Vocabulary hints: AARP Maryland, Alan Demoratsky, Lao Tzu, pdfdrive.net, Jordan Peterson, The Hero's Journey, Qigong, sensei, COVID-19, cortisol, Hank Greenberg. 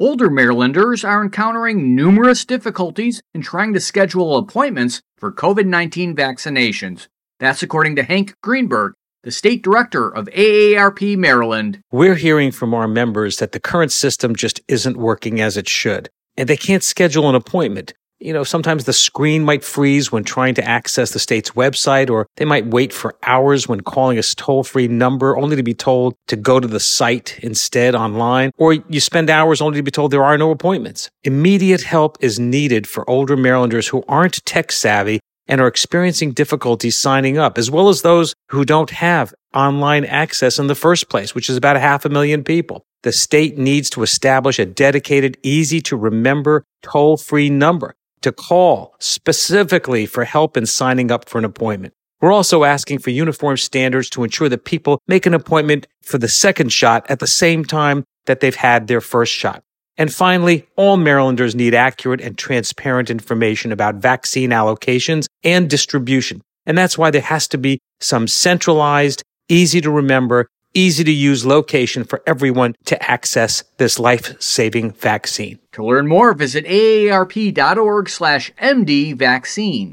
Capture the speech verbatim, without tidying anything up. Older Marylanders are encountering numerous difficulties in trying to schedule appointments for COVID nineteen vaccinations. That's according to Hank Greenberg, the state director of A A R P Maryland. We're hearing from our members that the current system just isn't working as it should, and they can't schedule an appointment. You know, sometimes the screen might freeze when trying to access the state's website, or they might wait for hours when calling a toll-free number only to be told to go to the site instead online, or you spend hours only to be told there are no appointments. Immediate help is needed for older Marylanders who aren't tech-savvy and are experiencing difficulty signing up, as well as those who don't have online access in the first place, which is about a half a million people. The state needs to establish a dedicated, easy-to-remember, toll-free number to call specifically for help in signing up for an appointment. We're also asking for uniform standards to ensure that people make an appointment for the second shot at the same time that they've had their first shot. And finally, all Marylanders need accurate and transparent information about vaccine allocations and distribution. And that's why there has to be some centralized, easy-to-remember, easy-to-use location for everyone to access this life-saving vaccine. To learn more, visit A A R P dot org slash M D vaccine.